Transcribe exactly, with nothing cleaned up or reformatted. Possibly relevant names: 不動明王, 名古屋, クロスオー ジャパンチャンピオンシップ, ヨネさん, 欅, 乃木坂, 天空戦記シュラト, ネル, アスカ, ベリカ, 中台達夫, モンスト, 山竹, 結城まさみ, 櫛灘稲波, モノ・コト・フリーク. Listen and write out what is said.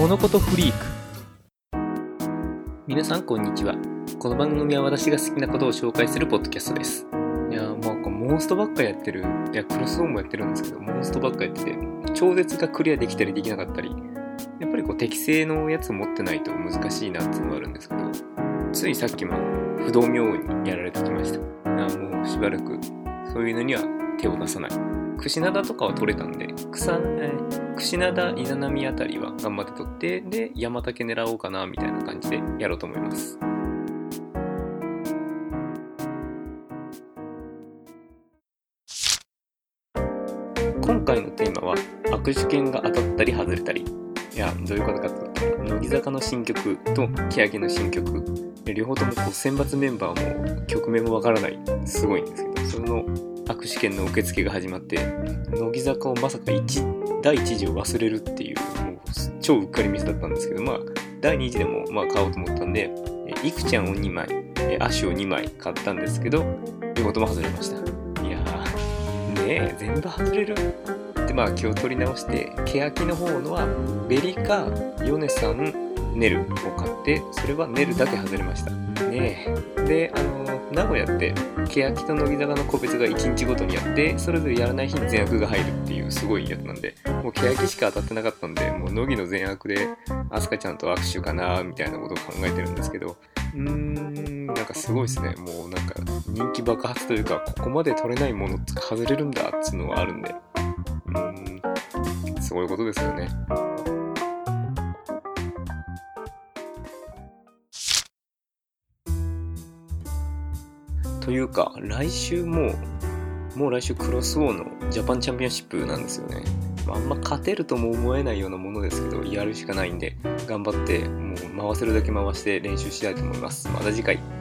物事フリーク。皆さんこんにちは。この番組は私が好きなことを紹介するポッドキャストです。いやーなんかモンストばっかやってる、いやクロスオーもやってるんですけど、モンストばっかやってて超絶がクリアできたりできなかったり、やっぱりこう適正のやつ持ってないと難しいなっていうのがあるんですけど、ついさっきも不動明王にやられてきました。もうしばらくそういうのには手を出さない。櫛灘とかは取れたんで、草、えー、櫛灘稲波あたりは頑張って取って、で山竹狙おうかなみたいな感じでやろうと思います。今回のテーマは握手券が当たったり外れたり。いやどういうことかというと、乃木坂の新曲と欅の新曲両方ともこう選抜メンバーも曲名もわからない、すごいんですけど、その握手券の受付が始まって、乃木坂をまさかだいいち次を忘れるっていう、もう超うっかりミスだったんですけど、まあだいに次でもまあ買おうと思ったんで、いくちゃんをにまい、アシをにまい買ったんですけど、両方とも外れました。いやーねえ全部外れるで、まあ気を取り直して欅の方のはベリカ、ヨネさん、ネルを買って、それはネルだけ外れましたね。えであの名古屋って欅と乃木坂の個別がいちにちごとにやって、それぞれやらない日に全悪が入るっていうすごいやつなんで、もう欅しか当たってなかったんで、もう乃木の全悪でアスカちゃんと握手かなみたいなことを考えてるんですけど、うーんなんかすごいですね。もうなんか人気爆発というか、ここまで取れないものが外れるんだっていうのはあるんで、うーんすごいことですよね。というか来週ももう来週クロスオーのジャパンチャンピオンシップなんですよね。まあ、あんま勝てるとも思えないようなものですけど、やるしかないんで頑張ってもう回せるだけ回して練習したいと思います。また次回。